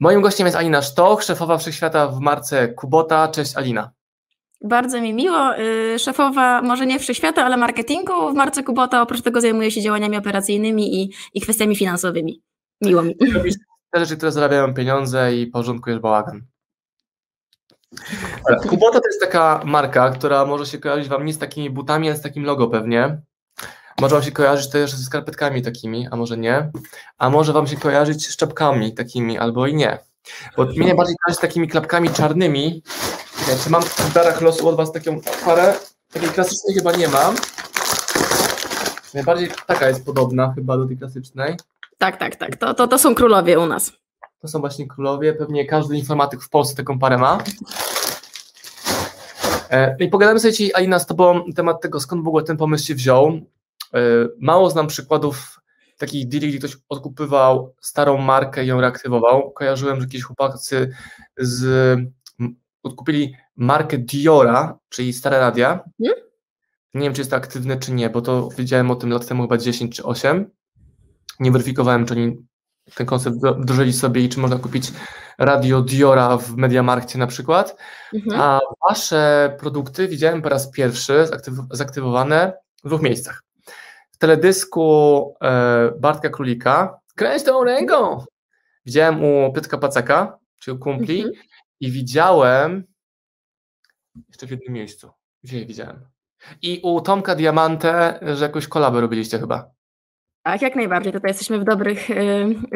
Moim gościem jest Alina Sztoch, szefowa wszechświata w marce Kubota. Cześć Alina. Bardzo mi miło. Szefowa może nie wszechświata, ale marketingu w marce Kubota. Oprócz tego zajmuje się działaniami operacyjnymi i kwestiami finansowymi. Miło mi. Robisz te rzeczy, które zarabiają pieniądze i porządkujesz bałagan. Kubota to jest taka marka, która może się kojarzyć Wam nie z takimi butami, ale z takim logo pewnie. Może Wam się kojarzyć też ze skarpetkami takimi, a może nie. A może Wam się kojarzyć z czapkami takimi, albo i nie. Bo mnie bardziej kojarzy z takimi klapkami czarnymi. Czy mam w darach losu od Was taką parę? Takiej klasycznej chyba nie mam. Najbardziej taka jest podobna chyba do tej klasycznej. Tak. To są królowie u nas. To są właśnie królowie. Pewnie każdy informatyk w Polsce taką parę ma. I pogadamy sobie dzisiaj, Alina, z Tobą na temat tego, skąd w ogóle ten pomysł się wziął. Mało znam przykładów takich deali, gdzie ktoś odkupywał starą markę i ją reaktywował. Kojarzyłem, że jakieś chłopacy odkupili markę Diora, czyli stare radia. Nie wiem, czy jest to aktywne, czy nie, bo to wiedziałem o tym lat temu chyba 10 czy 8. Nie weryfikowałem, czy oni ten koncept wdrożyli sobie i czy można kupić radio Diora w MediaMarkcie na przykład. A Wasze produkty widziałem po raz pierwszy zaktywowane w dwóch miejscach. W teledysku Bartka Królika, kręć tą ręką, widziałem u Pytka Pacaka, czyli u kumpli, i widziałem jeszcze w jednym miejscu, gdzie je widziałem. I u Tomka Diamante, że jakąś kolabę robiliście chyba. Tak, jak najbardziej, tutaj jesteśmy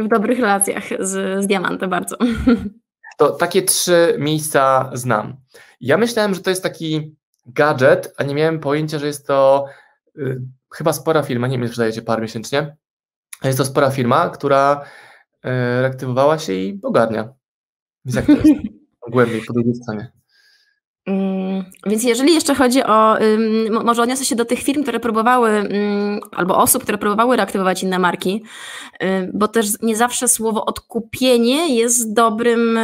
w dobrych relacjach z Diamantem bardzo. To takie trzy miejsca znam. Ja myślałem, że to jest taki gadżet, a nie miałem pojęcia, że jest to... Chyba spora firma, nie wiem, czy dajecie par miesięcznie. Jest to spora firma, która reaktywowała się i ogarnia. Więc jak to jest? Głębiej, po drugiej stronie. Więc jeżeli jeszcze chodzi o, może odniosę się do tych firm, które próbowały, albo osób, które próbowały reaktywować inne marki, bo też nie zawsze słowo odkupienie jest dobrym,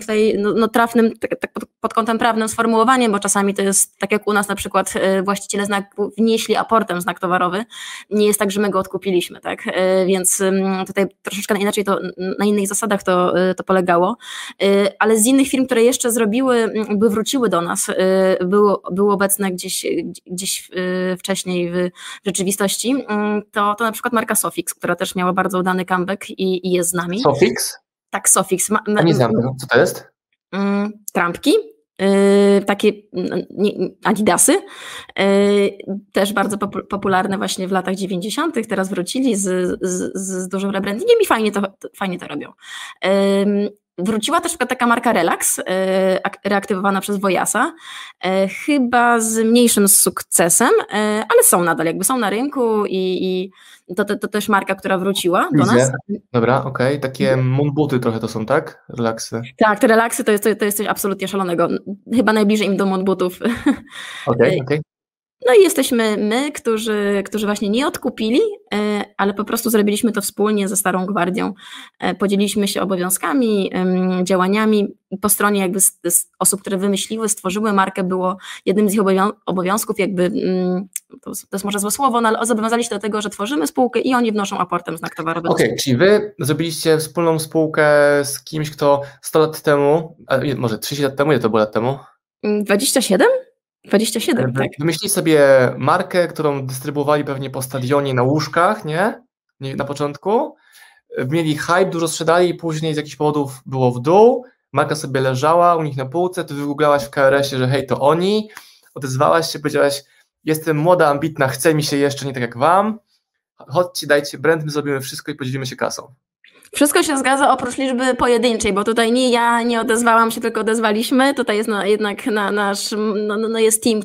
tutaj trafnym, tak pod kątem prawnym sformułowaniem, bo czasami to jest, tak jak u nas na przykład właściciele znaku wnieśli aportem znak towarowy, nie jest tak, że my go odkupiliśmy, tak? Więc tutaj troszeczkę inaczej to, na innych zasadach to polegało, ale z innych firm, które jeszcze zrobiły, by wróciły do nas, było obecne gdzieś wcześniej w rzeczywistości, to na przykład marka Sofix, która też miała bardzo udany comeback i jest z nami. Sofix? Tak, Sofix. Nie znam tego. Co to jest? Trampki, takie adidasy, też bardzo popularne właśnie w latach 90. Teraz wrócili z dużym rebrandingiem i fajnie to robią. Wróciła też taka marka RELAX, reaktywowana przez Wojasa, chyba z mniejszym sukcesem, ale są nadal, jakby są na rynku i to też marka, która wróciła do nas. Dobra, okej. Takie Moonbooty trochę to są, tak? Relaksy. Tak, te relaksy to jest coś absolutnie szalonego. Chyba najbliżej im do Moonbootów. Okej. No i jesteśmy my, którzy właśnie nie odkupili, ale po prostu zrobiliśmy to wspólnie ze Starą Gwardią. Podzieliliśmy się obowiązkami, działaniami. Po stronie jakby osób, które wymyśliły, stworzyły markę, było jednym z ich obowiązków jakby, to jest może złe słowo, no ale zobowiązali się do tego, że tworzymy spółkę i oni wnoszą aportem znak towarowy. Okej, czyli wy zrobiliście wspólną spółkę z kimś, kto 100 lat temu, może 30 lat temu, ile to było lat temu? 27? 27, tak. Wymyślili sobie markę, którą dystrybuowali pewnie po stadionie na łóżkach, nie? Na początku. Mieli hype, dużo sprzedali i później z jakichś powodów było w dół. Marka sobie leżała u nich na półce, ty wygooglałaś w KRS-ie, że hej, to oni. Odezwałaś się, powiedziałaś, jestem młoda, ambitna, chce mi się jeszcze, nie tak jak wam. Chodźcie, dajcie brand, my zrobimy wszystko i podzielimy się kasą. Wszystko się zgadza oprócz liczby pojedynczej, bo tutaj nie ja nie odezwałam się, tylko odezwaliśmy. Tutaj jest jednak nasz, jest team,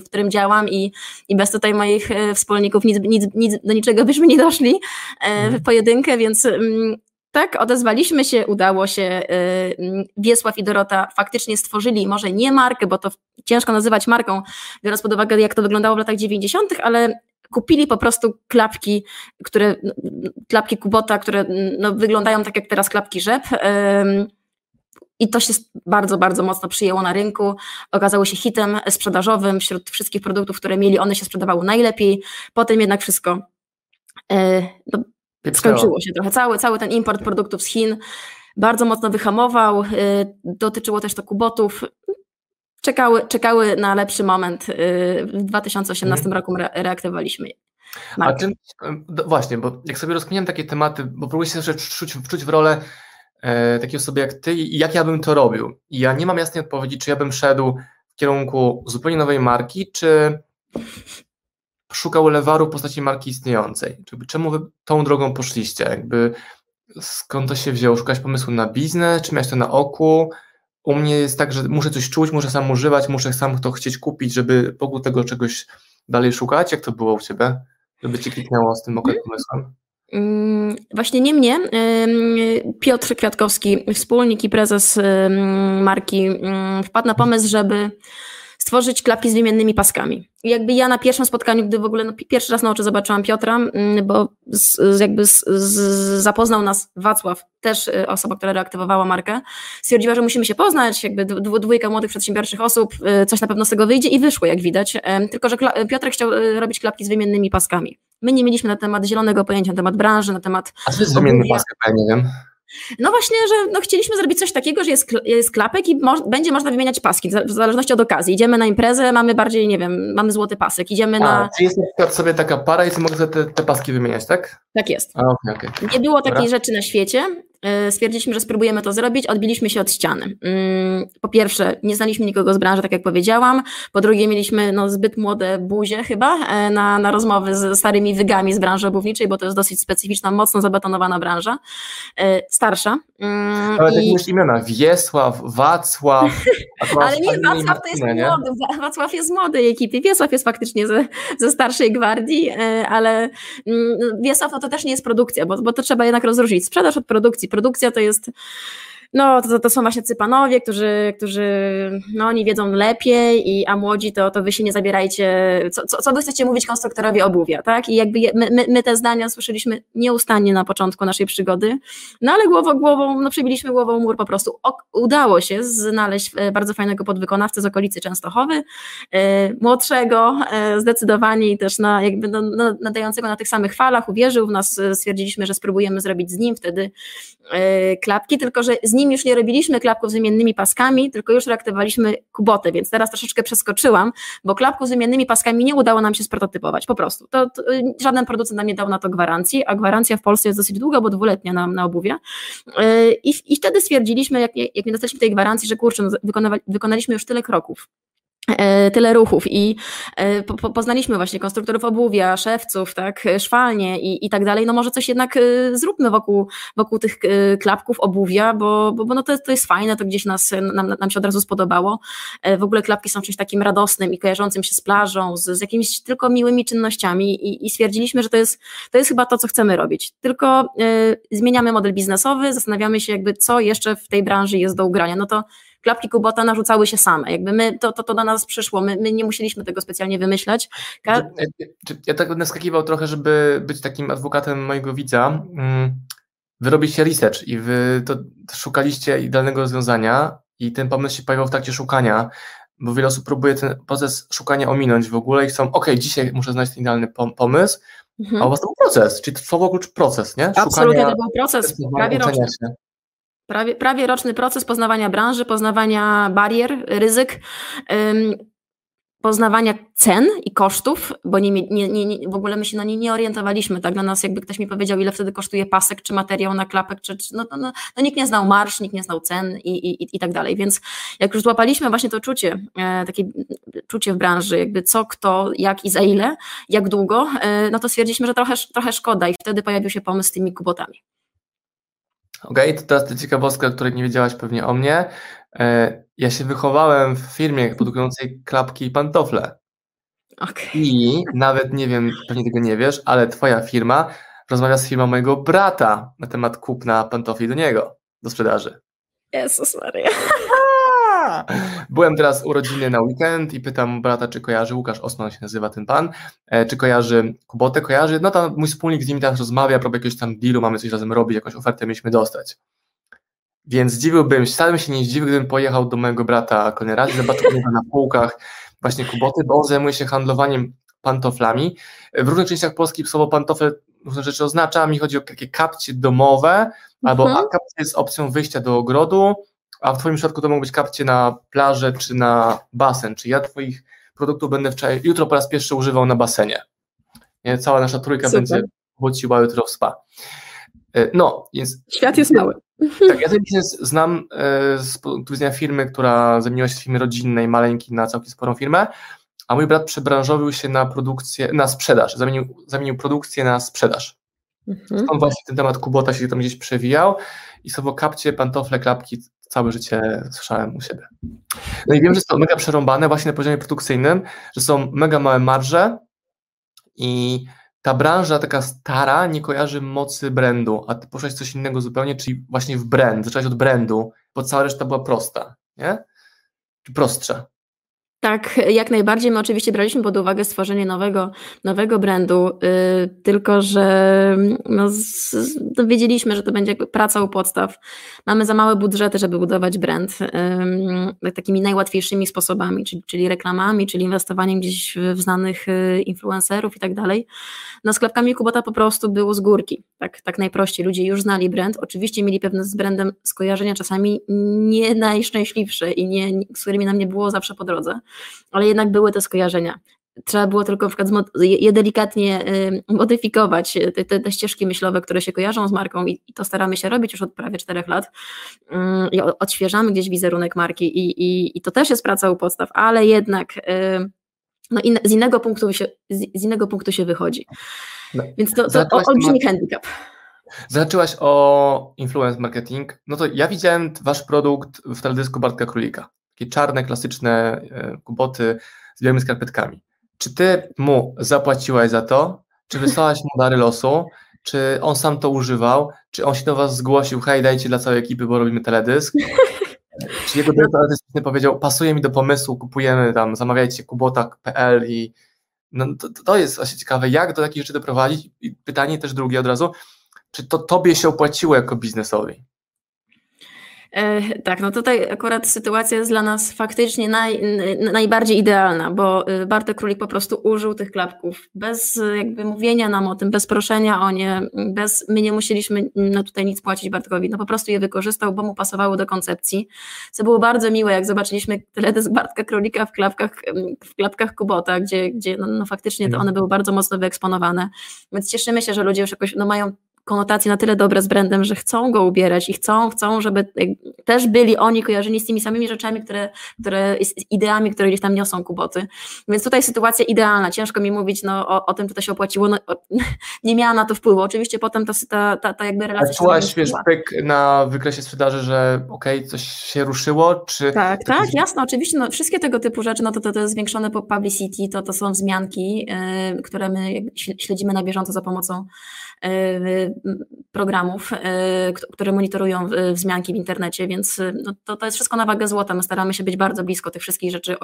w którym działam i bez tutaj moich wspólników nic do niczego byśmy nie doszli w pojedynkę, więc tak, odezwaliśmy się, udało się. Wiesław i Dorota faktycznie stworzyli, może nie markę, bo to ciężko nazywać marką, biorąc pod uwagę, jak to wyglądało w latach 90., ale kupili po prostu klapki Kubota, które wyglądają tak jak teraz klapki rzep i to się bardzo, bardzo mocno przyjęło na rynku, okazały się hitem sprzedażowym wśród wszystkich produktów, które mieli, one się sprzedawały najlepiej, potem jednak wszystko skończyło się trochę. Cały ten import produktów z Chin bardzo mocno wyhamował. Dotyczyło też to Kubotów. Czekały na lepszy moment. W 2018 roku reaktywowaliśmy je. A czym, właśnie, bo jak sobie rozkminiam takie tematy, bo próbuję się wczuć w rolę takiej osoby jak ty i jak ja bym to robił. I ja nie mam jasnej odpowiedzi, czy ja bym szedł w kierunku zupełnie nowej marki, czy szukał lewaru w postaci marki istniejącej. Czemu wy tą drogą poszliście? Jakby skąd to się wzięło? Szukać pomysłu na biznes, czy miałeś to na oku? U mnie jest tak, że muszę coś czuć, muszę sam używać, muszę sam to chcieć kupić, żeby wokół tego czegoś dalej szukać. Jak to było u ciebie? Żeby cię kliknęło z tym pomysłem? Właśnie nie mnie. Piotr Kwiatkowski, wspólnik i prezes marki, wpadł na pomysł, żeby stworzyć klapki z wymiennymi paskami. Jakby ja na pierwszym spotkaniu, gdy w ogóle pierwszy raz na oczy zobaczyłam Piotra, bo zapoznał nas Wacław, też osoba, która reaktywowała markę, stwierdziła, że musimy się poznać, jakby dwójka młodych przedsiębiorczych osób, coś na pewno z tego wyjdzie i wyszło, jak widać, tylko że Piotrek chciał robić klapki z wymiennymi paskami. My nie mieliśmy na temat zielonego pojęcia, na temat branży, na temat... A co jest wymienny pasek, ja nie wiem. No właśnie, że chcieliśmy zrobić coś takiego, że jest klapek i będzie można wymieniać paski, w zależności od okazji. Idziemy na imprezę, mamy bardziej, nie wiem, mamy złoty pasek, idziemy na... Czy jest na przykład sobie taka para i mogę te paski wymieniać, tak? Tak jest. A, okay. Nie było takiej rzeczy na świecie, stwierdziliśmy, że spróbujemy to zrobić, odbiliśmy się od ściany. Po pierwsze, nie znaliśmy nikogo z branży, tak jak powiedziałam, po drugie mieliśmy zbyt młode buzie chyba na rozmowy ze starymi wygami z branży obuwniczej, bo to jest dosyć specyficzna, mocno zabetonowana branża, starsza. Ale tak już imiona, Wiesław, Wacław. Ale nie, Wacław to jest młody, Wacław jest z młodej ekipy, Wiesław jest faktycznie ze starszej gwardii, ale Wiesław to też nie jest produkcja, bo to trzeba jednak rozróżnić sprzedaż od produkcji. Produkcja to jest, to są właśnie cypanowie, którzy oni wiedzą lepiej, a młodzi to wy się nie zabierajcie, co wy chcecie mówić konstruktorowi obuwia, tak? I jakby my te zdania słyszeliśmy nieustannie na początku naszej przygody, ale głową, przebiliśmy głową mur po prostu. Udało się znaleźć bardzo fajnego podwykonawcę z okolicy Częstochowy, młodszego, zdecydowanie i też nadającego na tych samych falach, uwierzył w nas, stwierdziliśmy, że spróbujemy zrobić z nim wtedy klapki, tylko że z nim już nie robiliśmy klapków z wymiennymi paskami, tylko już reaktywowaliśmy Kubotę, więc teraz troszeczkę przeskoczyłam, bo klapków z wymiennymi paskami nie udało nam się sprototypować, po prostu. To żaden producent nam nie dał na to gwarancji, a gwarancja w Polsce jest dosyć długa, bo 2-letnia na obuwie. I wtedy stwierdziliśmy, jak nie dostaliśmy tej gwarancji, że kurczę, wykonaliśmy już tyle kroków, tyle ruchów i poznaliśmy właśnie konstruktorów obuwia, szewców, tak, szwalnie i tak dalej, może coś jednak zróbmy wokół tych klapków obuwia, bo to jest fajne, to gdzieś nam się od razu spodobało. W ogóle klapki są czymś takim radosnym i kojarzącym się z plażą, z jakimiś tylko miłymi czynnościami i stwierdziliśmy, że to jest chyba to, co chcemy robić, tylko zmieniamy model biznesowy, zastanawiamy się jakby, co jeszcze w tej branży jest do ugrania, to klapki Kubota narzucały się same. Jakby to do nas przyszło. My nie musieliśmy tego specjalnie wymyślać. Ja tak będę skakiwał trochę, żeby być takim adwokatem mojego widza. Wy robiliście research i wy to szukaliście idealnego rozwiązania i ten pomysł się pojawiał w trakcie szukania, bo wiele osób próbuje ten proces szukania ominąć w ogóle i chcą, dzisiaj muszę znaleźć ten idealny pomysł, a u was to był proces, czyli słowo klucz proces, nie? Absolutnie, to był proces, prawie roczny. Prawie roczny proces poznawania branży, poznawania barier, ryzyk, poznawania cen i kosztów, bo w ogóle my się nie orientowaliśmy. Tak? Dla nas jakby ktoś mi powiedział, ile wtedy kosztuje pasek, czy materiał na klapek, czy nikt nie znał marż, nikt nie znał cen i tak dalej. Więc jak już złapaliśmy właśnie to czucie, takie czucie w branży, jakby co, kto, jak i za ile, jak długo, to stwierdziliśmy, że trochę szkoda i wtedy pojawił się pomysł z tymi Kubotami. Okej, to teraz ta ciekawostka, o której nie wiedziałaś pewnie o mnie. Ja się wychowałem w firmie produkującej klapki i pantofle. Okay. I nawet nie wiem, pewnie tego nie wiesz, ale twoja firma rozmawia z firmą mojego brata na temat kupna pantofli do niego, do sprzedaży. Jezus Maria. Byłem teraz u rodziny na weekend i pytam brata, czy kojarzy, Łukasz Osman się nazywa ten pan, czy kojarzy Kubotę, kojarzy, tam mój wspólnik z nimi teraz rozmawia, próbuje jakiegoś tam dealu, mamy coś razem robić, jakąś ofertę mieliśmy dostać. Więc sam się nie zdziwił, gdybym pojechał do mojego brata Konrada i zobaczył go na półkach właśnie Kuboty, bo on zajmuje się handlowaniem pantoflami. W różnych częściach Polski słowo pantofle różne rzeczy oznacza, a mi chodzi o takie kapcie domowe, albo a kapcie jest opcją wyjścia do ogrodu, a w Twoim środku to mogą być kapcie na plażę czy na basen. Czyli ja Twoich produktów będę jutro po raz pierwszy używał na basenie. Nie? Cała nasza trójka będzie bociła jutro w spa. No, więc... Świat jest mały. Tak, ja ten biznes znam z punktu widzenia firmy, która zamieniła się z firmy rodzinnej, maleńkiej na całkiem sporą firmę, a mój brat przebranżowił się na produkcję, na sprzedaż, zamienił produkcję na sprzedaż. Stąd właśnie ten temat Kubota się tam gdzieś przewijał i słowo kapcie, pantofle, klapki całe życie słyszałem u siebie. No i wiem, że jest to mega przerąbane właśnie na poziomie produkcyjnym, że są mega małe marże i ta branża taka stara nie kojarzy mocy brandu, a ty poszłaś coś innego zupełnie, czyli właśnie w brand, zaczęłaś od brandu, bo cała reszta była prosta, nie? Czy prostsza. Tak, jak najbardziej. My oczywiście braliśmy pod uwagę stworzenie nowego brandu, tylko że no, wiedzieliśmy, że to będzie jakby praca u podstaw. Mamy za małe budżety, żeby budować brand takimi najłatwiejszymi sposobami, czyli reklamami, czyli inwestowaniem gdzieś w znanych influencerów i tak dalej. No z klapkami Kubota po prostu było z górki, tak najprościej. Ludzie już znali brand, oczywiście mieli pewne z brandem skojarzenia czasami nie najszczęśliwsze i z którymi nam nie było zawsze po drodze. Ale jednak były te skojarzenia. Trzeba było tylko na przykład je delikatnie modyfikować, te ścieżki myślowe, które się kojarzą z marką i to staramy się robić już od prawie 4 lat. I odświeżamy gdzieś wizerunek marki i to też jest praca u podstaw, ale jednak no z innego punktu się wychodzi. No. Więc to olbrzymi handicap. Zaczęłaś o influence marketing. No to ja widziałem wasz produkt w teledysku Bartka Królika. Takie czarne, klasyczne Kuboty z białymi skarpetkami. Czy ty mu zapłaciłaś za to? Czy wysłałaś mu dary losu? Czy on sam to używał? Czy on się do was zgłosił? Hej, dajcie dla całej ekipy, bo robimy teledysk. Czy jego dyrektor artystyczny powiedział, pasuje mi do pomysłu, kupujemy tam, zamawiajcie kubota.pl i no, to jest właśnie ciekawe, jak do takich rzeczy doprowadzić. I pytanie też drugie od razu, czy to tobie się opłaciło jako biznesowi? Tak, no tutaj akurat sytuacja jest dla nas faktycznie najbardziej idealna, bo Bartek Królik po prostu użył tych klapków bez jakby mówienia nam o tym, bez proszenia o nie, my nie musieliśmy tutaj nic płacić Bartkowi, no po prostu je wykorzystał, bo mu pasowało do koncepcji, co było bardzo miłe, jak zobaczyliśmy teledysk Bartka Królika w klapkach Kubota, gdzie no faktycznie to one były bardzo mocno wyeksponowane, więc cieszymy się, że ludzie już jakoś no mają konotacje na tyle dobre z brandem, że chcą go ubierać i chcą, żeby też byli oni kojarzeni z tymi samymi rzeczami, z ideami, które gdzieś tam niosą Kuboty. Więc tutaj sytuacja idealna. Ciężko mi mówić o tym, czy to się opłaciło. No, nie miała na to wpływu. Oczywiście potem ta jakby relacja się zmieniła. Czułaś pyk na wykresie sprzedaży, że okej, coś się ruszyło? Czy tak, jasno. Oczywiście no, wszystkie tego typu rzeczy, no to jest zwiększone publicity, to są wzmianki, które my śledzimy na bieżąco za pomocą programów, które monitorują wzmianki w internecie, więc no to jest wszystko na wagę złota. My staramy się być bardzo blisko tych wszystkich rzeczy,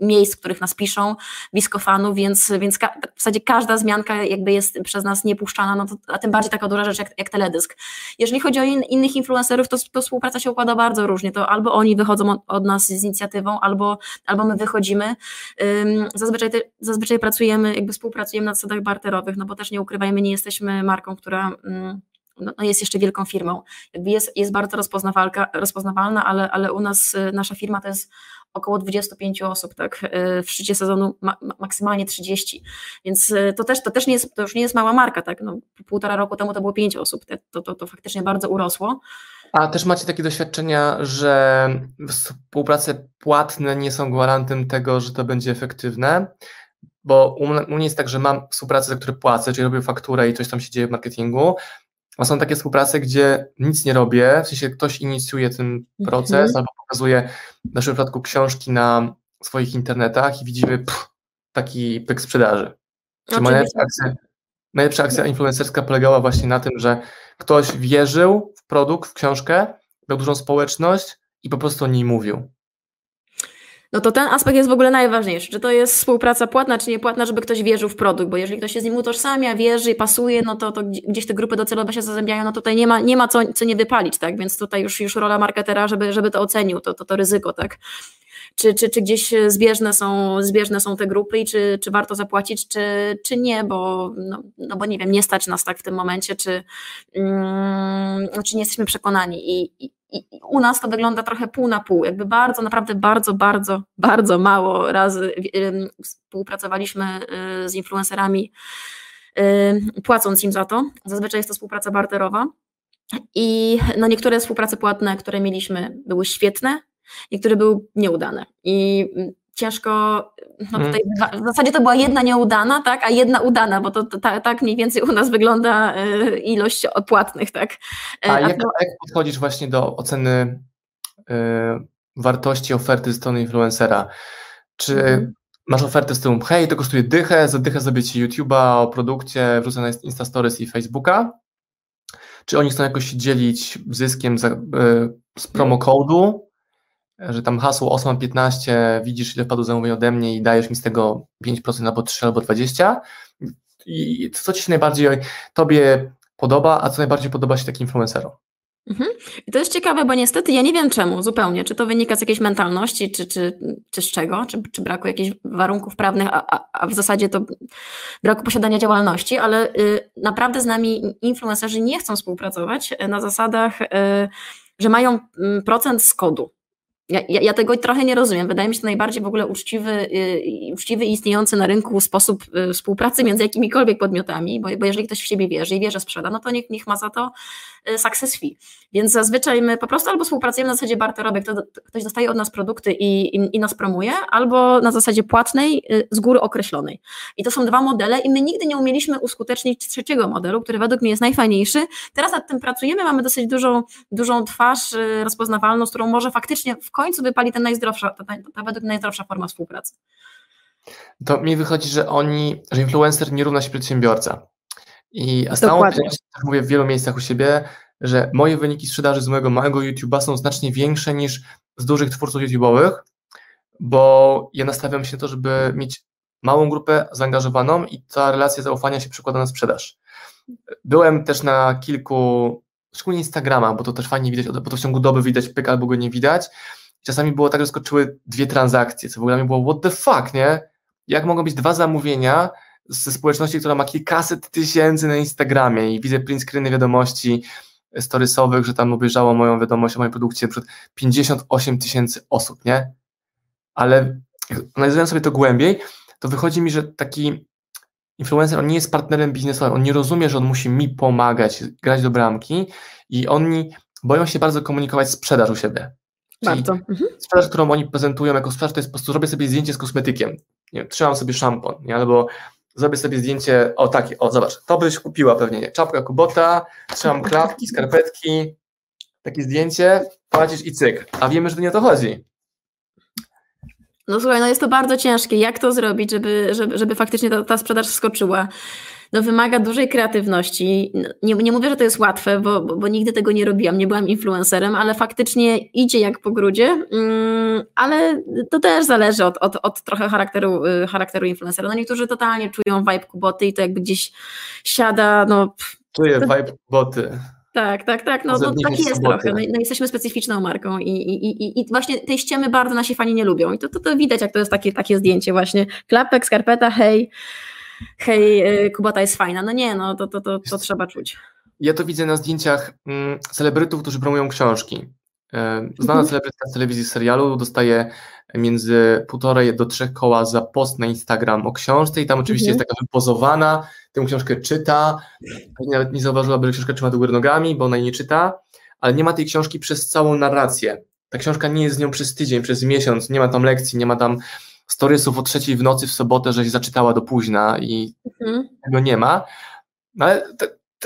miejsc, w których nas piszą, blisko fanów, więc w zasadzie każda wzmianka jakby jest przez nas niepuszczana, no to, a tym bardziej taka duża rzecz jak teledysk. Jeżeli chodzi o innych influencerów, to współpraca się układa bardzo różnie, to albo oni wychodzą od nas z inicjatywą, albo my wychodzimy. Zazwyczaj pracujemy, jakby współpracujemy na zasadach barterowych, no bo też nie ukrywajmy, nie jesteśmy marką, która... No jest jeszcze wielką firmą. Jest bardzo rozpoznawalna, ale u nas nasza firma to jest około 25 osób, tak? W szczycie sezonu maksymalnie 30. Więc to też nie jest, to już nie jest mała marka, tak? No, 1,5 roku temu to było 5 osób. To faktycznie bardzo urosło. A też macie takie doświadczenia, że współprace płatne nie są gwarantem tego, że to będzie efektywne? Bo u mnie jest tak, że mam współpracę, za które płacę, czyli robię fakturę i coś tam się dzieje w marketingu. A są takie współprace, gdzie nic nie robię, w sensie ktoś inicjuje ten proces albo pokazuje w naszym przypadku książki na swoich internetach i widzimy taki pyk sprzedaży. Czyli najlepsza akcja influencerska polegała właśnie na tym, że ktoś wierzył w produkt, w książkę, miał dużą społeczność i po prostu o niej mówił. no to ten aspekt jest w ogóle najważniejszy. Czy to jest współpraca płatna, czy niepłatna, żeby ktoś wierzył w produkt, bo jeżeli ktoś się z nim utożsamia, wierzy i pasuje, no to gdzieś te grupy docelowe się zazębiają, no tutaj nie ma co nie wypalić, tak? Więc tutaj już rola marketera, żeby to ocenił, to ryzyko, tak? Czy gdzieś zbieżne są te grupy i czy warto zapłacić, czy nie, bo, no bo nie wiem, nie stać nas tak w tym momencie, czy nie jesteśmy przekonani. I u nas to wygląda trochę pół na pół, jakby bardzo, naprawdę bardzo, bardzo, bardzo mało razy współpracowaliśmy z influencerami, płacąc im za to. Zazwyczaj jest to współpraca barterowa i no niektóre współprace płatne, które mieliśmy, były świetne, niektóre były nieudane i ciężko, no tutaj w zasadzie to była jedna nieudana, tak, a jedna udana, bo to tak mniej więcej u nas wygląda ilość płatnych, tak. Jak podchodzisz właśnie do oceny wartości oferty ze strony influencera? Czy masz ofertę z tyłu, hej, to kosztuje dychę, za dychę zrobię ci YouTube'a o produkcie, wrzucę na Instastories i Facebooka? Czy oni chcą jakoś się dzielić zyskiem z promokodu? Że tam hasło Osman 15, widzisz ile wpadło zamówień ode mnie i dajesz mi z tego 5% albo 3 albo 20. I co ci się najbardziej tobie podoba, a co najbardziej podoba się takim influencerom? I to jest ciekawe, bo niestety ja nie wiem czemu zupełnie, czy to wynika z jakiejś mentalności, czy z czego, czy braku jakichś warunków prawnych, a w zasadzie to braku posiadania działalności, ale naprawdę z nami influencerzy nie chcą współpracować na zasadach, że mają procent z kodu. Ja tego trochę nie rozumiem. Wydaje mi się to najbardziej w ogóle uczciwy i istniejący na rynku sposób współpracy między jakimikolwiek podmiotami, bo jeżeli ktoś w siebie wierzy i wie, że sprzeda, no to niech ma za to success fee. Więc zazwyczaj my po prostu albo współpracujemy na zasadzie barterowej, ktoś dostaje od nas produkty i nas promuje, albo na zasadzie płatnej, z góry określonej. I to są dwa modele i my nigdy nie umieliśmy uskutecznić trzeciego modelu, który według mnie jest najfajniejszy. Teraz nad tym pracujemy, mamy dosyć dużą twarz rozpoznawalną, z którą może faktycznie w końcu wypali ta według mnie najzdrowsza forma współpracy. To mi wychodzi, że influencer nie równa się przedsiębiorca. I samo mówię w wielu miejscach u siebie, że moje wyniki sprzedaży z mojego małego YouTube'a są znacznie większe niż z dużych twórców YouTube'owych, bo ja nastawiam się na to, żeby mieć małą grupę zaangażowaną i ta relacja zaufania się przekłada na sprzedaż. Byłem też na kilku, szczególnie Instagrama, bo to też fajnie widać, bo to w ciągu doby widać pyk albo go nie widać. Czasami było tak, że skoczyły 2 transakcje, co w ogóle mi było what the fuck, nie? Jak mogą być 2 zamówienia ze społeczności, która ma kilkaset tysięcy na Instagramie i widzę print screeny wiadomości storiesowych, że tam obejrzało moją wiadomość o moim produkcie przed 58 000 osób, nie? Ale analizując sobie to głębiej, to wychodzi mi, że taki influencer, on nie jest partnerem biznesowym, on nie rozumie, że on musi mi pomagać, grać do bramki i oni boją się bardzo komunikować sprzedaż u siebie. Bardzo. Sprzedaż, którą oni prezentują jako sprzedaż, to jest po prostu zrobię sobie zdjęcie z kosmetykiem, nie wiem, trzymam sobie szampon, nie? Albo zrobię sobie zdjęcie, o takie, o zobacz, to byś kupiła pewnie, nie? Czapka Kubota, trzymam klapki, skarpetki, takie zdjęcie, płacisz i cyk, a wiemy, że to nie o to chodzi. No słuchaj, no jest to bardzo ciężkie, jak to zrobić, żeby faktycznie ta sprzedaż skoczyła. No wymaga dużej kreatywności. Nie mówię, że to jest łatwe, bo nigdy tego nie robiłam, nie byłam influencerem, ale faktycznie idzie jak po grudzie, ale to też zależy od trochę charakteru influencera. No niektórzy totalnie czują vibe Kuboty i to jakby gdzieś siada, no... Czuję vibe Kuboty. Tak, no tak jest trochę, no jesteśmy specyficzną marką i właśnie tej ściemy bardzo nasi fani nie lubią i to widać, jak to jest takie zdjęcie właśnie, klapek, skarpeta, hej, Kubota jest fajna, no nie, no to trzeba czuć. Ja to widzę na zdjęciach celebrytów, którzy promują książki. Znana celebrytka z telewizji, z serialu dostaje między 1,5 do 3 koła za post na Instagram o książce i tam oczywiście jest taka wypozowana, tę książkę czyta, nawet nie zauważyłaby, że książkę trzyma do góry nogami, bo ona jej nie czyta, ale nie ma tej książki przez całą narrację. Ta książka nie jest z nią przez tydzień, przez miesiąc, nie ma tam lekcji, nie ma tam storiesów o 3 w nocy w sobotę, że się zaczytała do późna i tego nie ma, no ale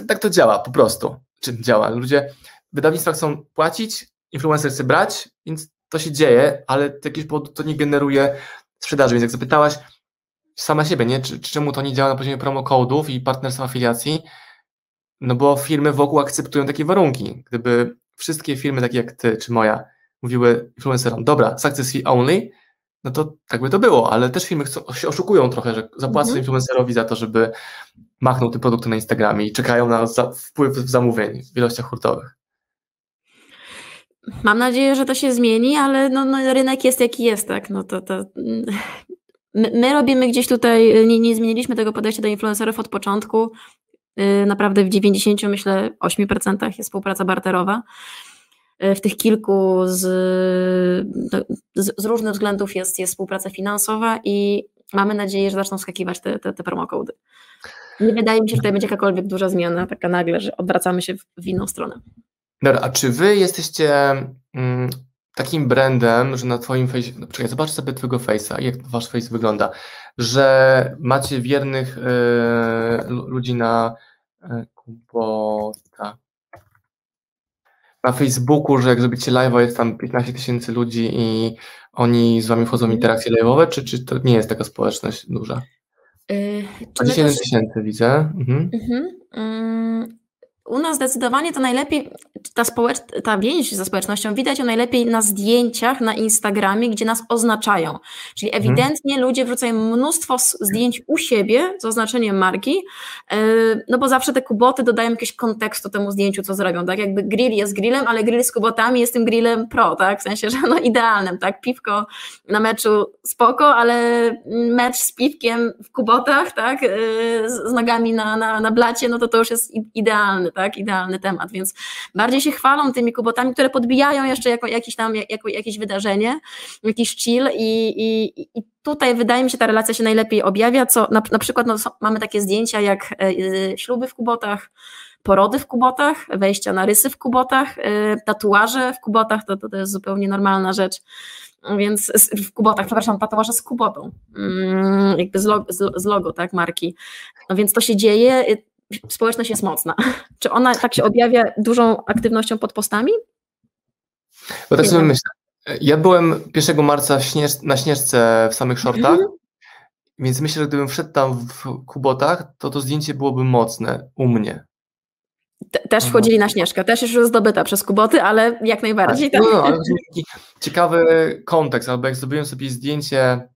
tak to działa po prostu. Czym działa? Ludzie wydawnictwa chcą płacić, influencer chce brać, więc to się dzieje, ale z jakiegoś powodu to nie generuje sprzedaży, więc jak zapytałaś sama siebie, nie? Czemu to nie działa na poziomie promokodów i partnerstwa afiliacji, no bo firmy wokół akceptują takie warunki. Gdyby wszystkie firmy takie jak ty czy moja mówiły influencerom, dobra, success fee only, no to tak by to było, ale też firmy się oszukują trochę, że zapłacą influencerowi za to, żeby machnął tym produktem na Instagramie i czekają na wpływ zamówień w ilościach hurtowych. Mam nadzieję, że to się zmieni, ale no, rynek jest jaki jest, tak? No to my robimy gdzieś tutaj, nie zmieniliśmy tego podejścia do influencerów od początku. Naprawdę w 90, myślę, 8% jest współpraca barterowa. W tych kilku z różnych względów jest współpraca finansowa i mamy nadzieję, że zaczną skakiwać te promokody. Nie wydaje mi się, że tutaj będzie jakakolwiek duża zmiana, taka nagle, że odwracamy się w inną stronę. Dobra, a czy wy jesteście takim brandem, że na twoim fejsie, no, czekaj, zobacz sobie twojego fejsa, jak wasz fejs wygląda, że macie wiernych ludzi na Kubota, na Facebooku, że jak zrobicie live'a, jest tam 15 000 ludzi i oni z wami wchodzą w interakcje live'owe, czy to nie jest taka społeczność duża? 10 000 widzę. Mhm. U nas zdecydowanie to najlepiej, ta więź ze społecznością widać ją najlepiej na zdjęciach, na Instagramie, gdzie nas oznaczają. Czyli ewidentnie ludzie wrzucają mnóstwo zdjęć u siebie z oznaczeniem marki, no bo zawsze te Kuboty dodają jakiegoś kontekstu temu zdjęciu, co zrobią, tak? Jakby grill jest grillem, ale grill z Kubotami jest tym grillem pro, tak? W sensie, że no idealnym, tak? Piwko na meczu spoko, ale mecz z piwkiem w Kubotach, tak? Z nogami na blacie, no to już jest idealny, tak? Idealny temat, więc bardziej się chwalą tymi Kubotami, które podbijają jeszcze jakieś wydarzenie, jakiś chill i tutaj wydaje mi się ta relacja się najlepiej objawia, co na przykład mamy takie zdjęcia jak śluby w Kubotach, porody w Kubotach, wejścia na rysy w Kubotach, tatuaże w Kubotach, to jest zupełnie normalna rzecz, więc w Kubotach, przepraszam, tatuaże z Kubotą, jakby z logo, tak, marki, no więc to się dzieje. Społeczność jest mocna. Czy ona tak się objawia dużą aktywnością pod postami? Bo tak sobie myślę. Ja byłem 1 marca na Śnieżce w samych shortach, więc myślę, że gdybym wszedł tam w Kubotach, to zdjęcie byłoby mocne u mnie. Też wchodzili na Śnieżkę, też już zdobyta przez Kuboty, ale jak najbardziej. Tak. No, ale taki ciekawy kontekst, albo jak zrobiłem sobie zdjęcie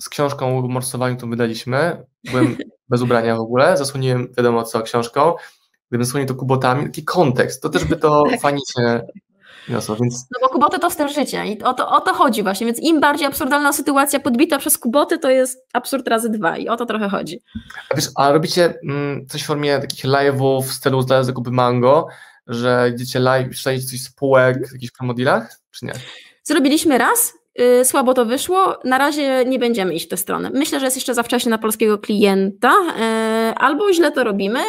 z książką o morsowaniu, którą wydaliśmy, byłem bez ubrania w ogóle, zasłoniłem wiadomo co książką, gdybym zasłonił to Kubotami, taki kontekst, to też by to fajnie się niosło. Więc... No bo Kuboty to styl życia i o to chodzi właśnie, więc im bardziej absurdalna sytuacja podbita przez Kuboty, to jest absurd razy 2 i o to trochę chodzi. A wiesz, a robicie coś w formie takich live'ów w stylu z zakupy mango, że idziecie live i śledzicie coś z półek w jakichś promodealach, czy nie? Zrobiliśmy raz, słabo to wyszło, na razie nie będziemy iść w tę stronę. Myślę, że jest jeszcze za wcześnie na polskiego klienta, albo źle to robimy,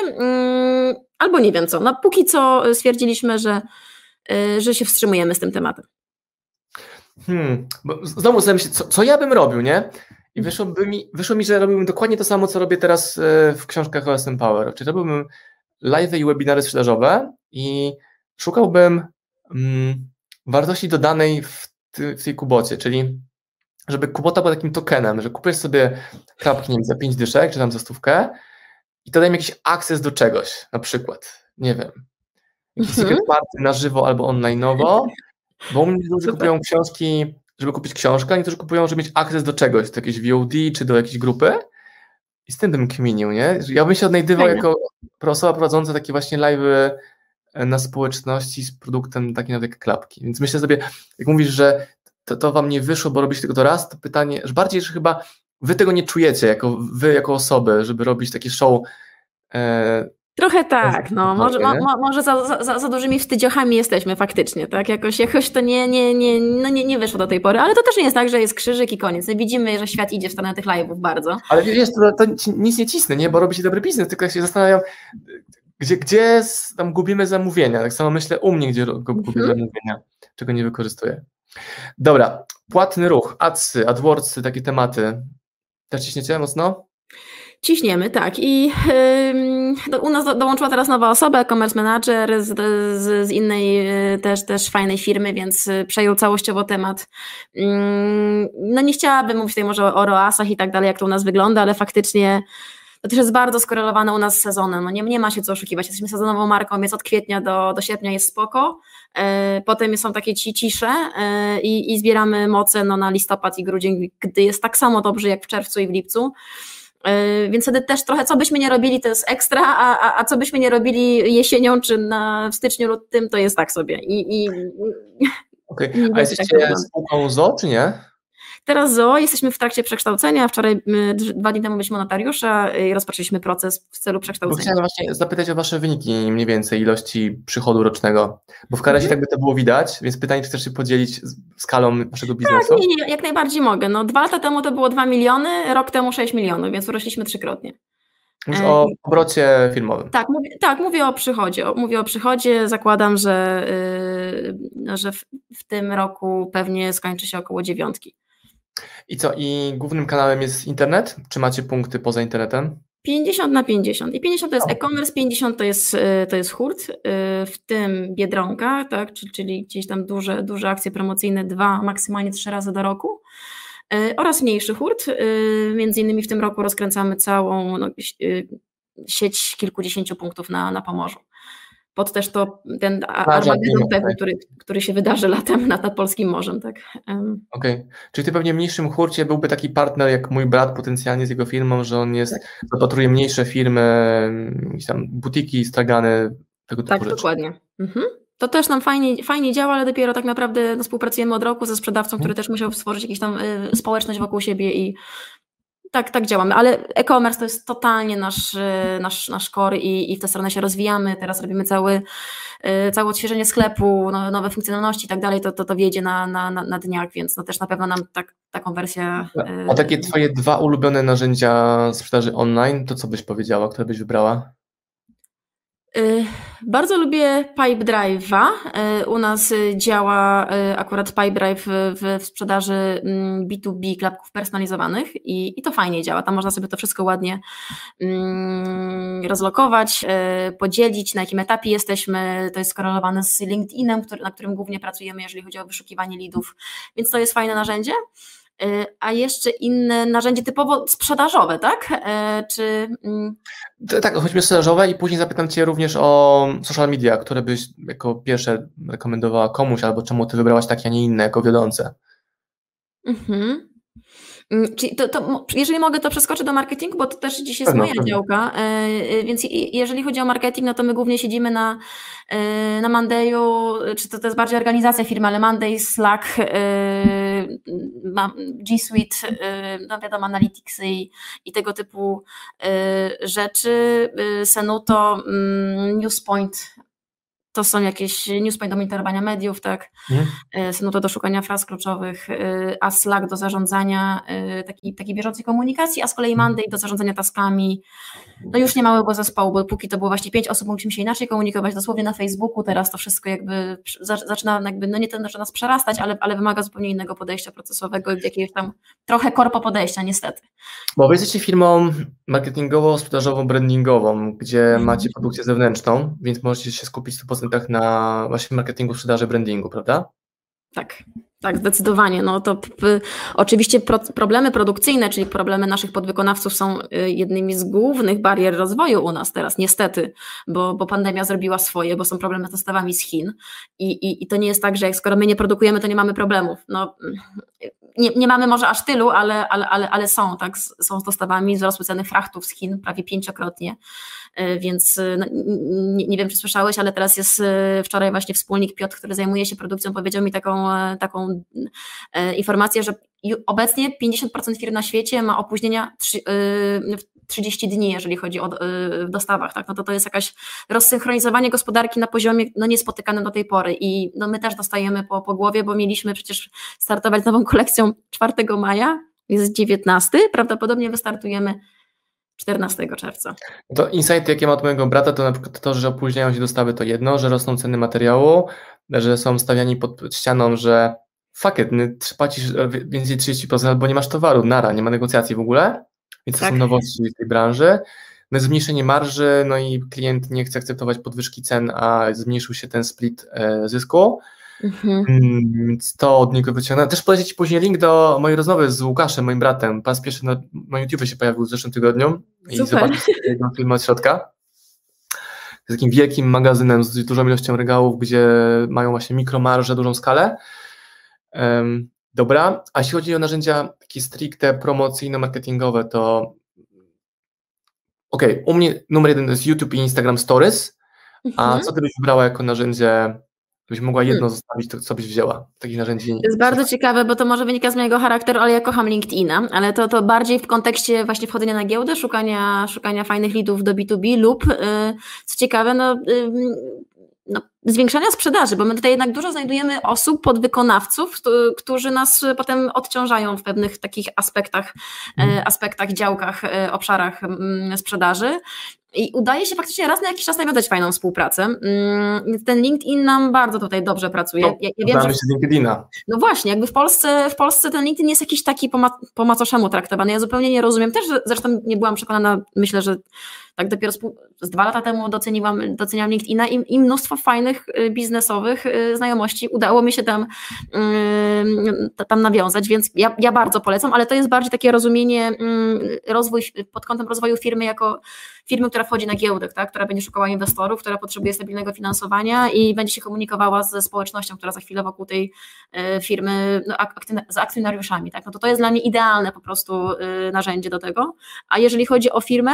albo nie wiem co. No póki co stwierdziliśmy, że się wstrzymujemy z tym tematem. Bo znowu zastanawiam się, co ja bym robił, nie? I wyszło mi, że robiłbym dokładnie to samo, co robię teraz w książkach o SM Power. Czyli robiłbym live i webinary sprzedażowe i szukałbym wartości dodanej w tej Kubocie, czyli żeby Kubota była takim tokenem, że kupisz sobie klapki, nie wiem, za 5 dyszek, czy tam za 100 i to daje mi jakiś akces do czegoś, na przykład, nie wiem, jakiś secret party na żywo albo online'owo, bo u mnie ludzie kupują książki, żeby kupić książkę, a niektórzy kupują, żeby mieć akces do czegoś, do jakiejś VOD, czy do jakiejś grupy i z tym bym kminił, nie? Ja bym się odnajdywał jako osoba prowadząca takie właśnie live'y na społeczności z produktem takiej nawet jak klapki. Więc myślę sobie, jak mówisz, że to wam nie wyszło, bo robisz tylko to raz, to pytanie, że bardziej, że chyba wy tego nie czujecie, jako osoby, żeby robić takie show. Trochę tak, no może za dużymi wstydziochami jesteśmy faktycznie, tak? Jakoś to nie wyszło do tej pory, ale to też nie jest tak, że jest krzyżyk i koniec. Widzimy, że świat idzie w stronę tych live'ów bardzo. Ale wiesz, to nic nie cisnę, nie? Bo robi się dobry biznes, tylko jak się zastanawiam, gdzie tam gubimy zamówienia? Tak samo myślę u mnie, gdzie gubię zamówienia, czego nie wykorzystuję. Dobra, płatny ruch, adsy, AdWordsy, takie tematy. Też ciśniecie mocno? Ciśniemy, tak. I u nas dołączyła teraz nowa osoba, e-commerce manager z innej też fajnej firmy, więc przejął całościowo temat. No nie chciałabym mówić tutaj może o ROAS-ach i tak dalej, jak to u nas wygląda, ale faktycznie To też jest bardzo skorelowane u nas z sezonem, no nie ma się co oszukiwać, jesteśmy sezonową marką, więc od kwietnia do sierpnia jest spoko, potem są takie cisze i zbieramy moce na listopad i grudzień, gdy jest tak samo dobrze jak w czerwcu i w lipcu. Więc wtedy też trochę, co byśmy nie robili, to jest ekstra, a co byśmy nie robili jesienią czy w styczniu lub tym, to jest tak sobie. Okej, okay. A jesteście spółką ZOO, czy nie? Teraz ZOO, jesteśmy w trakcie przekształcenia, wczoraj, 2 dni temu byliśmy notariusza i rozpoczęliśmy proces w celu przekształcenia. Bo chciałem właśnie zapytać o wasze wyniki, mniej więcej ilości przychodu rocznego, bo w KRS-ie tak by to było widać, więc pytanie, czy chcesz się podzielić skalą waszego biznesu? Tak, nie, jak najbardziej mogę, 2 lata temu to było 2 miliony, rok temu 6 milionów, więc urośliśmy 3-krotnie. Już o obrocie filmowym. Tak, mówię o przychodzie. Zakładam, że w tym roku pewnie skończy się około 9. I co, i głównym kanałem jest internet? Czy macie punkty poza internetem? 50/50. I 50 to jest e-commerce, 50 to jest hurt, w tym Biedronka, tak? Czyli gdzieś tam duże akcje promocyjne, 2, maksymalnie 3 razy do roku. Oraz mniejszy hurt. Między innymi w tym roku rozkręcamy całą sieć kilkudziesięciu punktów na Pomorzu. Pod też to ten armagedon, który się wydarzy latem nad Polskim Morzem. Tak? Okej. Czyli ty pewnie w mniejszym hurcie byłby taki partner jak mój brat potencjalnie z jego firmą, że on zapatruje mniejsze firmy, tam butiki, stragany, tego typu rzeczy. Dokładnie. Mhm. To też nam fajnie działa, ale dopiero tak naprawdę współpracujemy od roku ze sprzedawcą, który też musiał stworzyć jakąś tam społeczność wokół siebie i tak działamy. Ale e-commerce to jest totalnie nasz core i w tę stronę się rozwijamy. Teraz robimy całe odświeżenie sklepu, nowe funkcjonalności i tak dalej. To wjedzie na dniach, więc też na pewno nam taką wersję... A takie twoje 2 ulubione narzędzia sprzedaży online, to co byś powiedziała, które byś wybrała? Bardzo lubię Pipe Drive'a. U nas działa akurat Pipe Drive w sprzedaży B2B klapków personalizowanych i to fajnie działa. Tam można sobie to wszystko ładnie rozlokować, podzielić, na jakim etapie jesteśmy. To jest skorelowane z LinkedInem, na którym głównie pracujemy, jeżeli chodzi o wyszukiwanie leadów, więc to jest fajne narzędzie. A jeszcze inne narzędzie typowo sprzedażowe, tak? Czy... Tak, choćby sprzedażowe i później zapytam cię również o social media, które byś jako pierwsze rekomendowała komuś, albo czemu ty wybrałaś takie, a nie inne, jako wiodące. Mhm. Czyli jeżeli mogę, to przeskoczę do marketingu, bo to też dziś jest moja działka, więc jeżeli chodzi o marketing, to my głównie siedzimy na Mondayu, czy to jest bardziej organizacja firmy, ale Monday, Slack, G Suite, wiadomo, Analytics i tego typu rzeczy, Senuto, Newspoint. To są jakieś Newspoint do monitorowania mediów, tak? Senuto do szukania fraz kluczowych, a Slack do zarządzania takiej bieżącej komunikacji, a z kolei Monday do zarządzania taskami. Już nie małego zespołu, bo póki to było właśnie 5 osób, musimy się inaczej komunikować, dosłownie na Facebooku. Teraz to wszystko jakby zaczyna, nie ten zaczyna nas przerastać, ale wymaga zupełnie innego podejścia procesowego, jakiegoś tam trochę korpo podejścia, niestety. Bo wy jesteście firmą marketingową, sprzedażową, brandingową, gdzie macie produkcję zewnętrzną, więc możecie się skupić w 100% na właśnie marketingu, sprzedaży, brandingu, prawda? Tak, zdecydowanie. Oczywiście problemy produkcyjne, czyli problemy naszych podwykonawców są jednymi z głównych barier rozwoju u nas teraz, niestety, bo pandemia zrobiła swoje, bo są problemy z dostawami z Chin i to nie jest tak, że skoro my nie produkujemy, to nie mamy problemów. Nie mamy może aż tylu, ale są, tak? Są z dostawami, wzrosły ceny frachtów z Chin prawie 5-krotnie, więc nie wiem, czy słyszałeś, ale teraz jest wczoraj właśnie wspólnik Piotr, który zajmuje się produkcją, powiedział mi taką informację, że obecnie 50% firm na świecie ma opóźnienia w 30 dni, jeżeli chodzi o dostawach, tak? To jest jakaś rozsynchronizowanie gospodarki na poziomie niespotykanym do tej pory i my też dostajemy po głowie, bo mieliśmy przecież startować z nową kolekcją 4 maja, jest 19, prawdopodobnie wystartujemy 14 czerwca. To insight, jakie ma od mojego brata, to na przykład to, że opóźniają się dostawy, to jedno, że rosną ceny materiału, że są stawiani pod ścianą, że fuck it, płacisz więcej 30%, bo nie masz towaru, nara, nie ma negocjacji w ogóle. Więc to są nowości w tej branży. Zmniejszenie marży, i klient nie chce akceptować podwyżki cen, a zmniejszył się ten split zysku. Więc to od niego wyciągnąłem. Też polecę Ci później link do mojej rozmowy z Łukaszem, moim bratem. Pan spieszy na YouTube się pojawił w zeszłym tygodniu. I zobaczysz ten film od środka. Z takim wielkim magazynem, z dużą ilością regałów, gdzie mają właśnie mikromarżę, dużą skalę. Dobra, a jeśli chodzi o narzędzia takie stricte promocyjno-marketingowe, to u mnie numer jeden to jest YouTube i Instagram Stories, a co Ty byś wybrała jako narzędzie, byś mogła jedno zostawić, to co byś wzięła? Takich narzędzi. To jest bardzo ciekawe, bo to może wynika z mojego charakteru, ale ja kocham LinkedIna, ale to bardziej w kontekście właśnie wchodzenia na giełdę, szukania fajnych leadów do B2B lub, co ciekawe, zwiększania sprzedaży, bo my tutaj jednak dużo znajdujemy osób, podwykonawców, którzy nas potem odciążają w pewnych takich aspektach, działkach, obszarach sprzedaży i udaje się faktycznie raz na jakiś czas nawiązać fajną współpracę. Ten LinkedIn nam bardzo tutaj dobrze pracuje. Znamy się z LinkedIna. No właśnie, jakby w Polsce ten LinkedIn jest jakiś taki po macoszemu traktowany. Ja zupełnie nie rozumiem. Też zresztą nie byłam przekonana, myślę, że tak dopiero z 2 lata temu doceniam LinkedIna i mnóstwo fajnych biznesowych znajomości udało mi się tam nawiązać, więc ja bardzo polecam, ale to jest bardziej takie rozumienie rozwój pod kątem rozwoju firmy jako firmy, która wchodzi na giełdę, tak? Która będzie szukała inwestorów, która potrzebuje stabilnego finansowania i będzie się komunikowała ze społecznością, która za chwilę wokół tej firmy, z akcjonariuszami. Tak? No to jest dla mnie idealne po prostu narzędzie do tego, a jeżeli chodzi o firmę,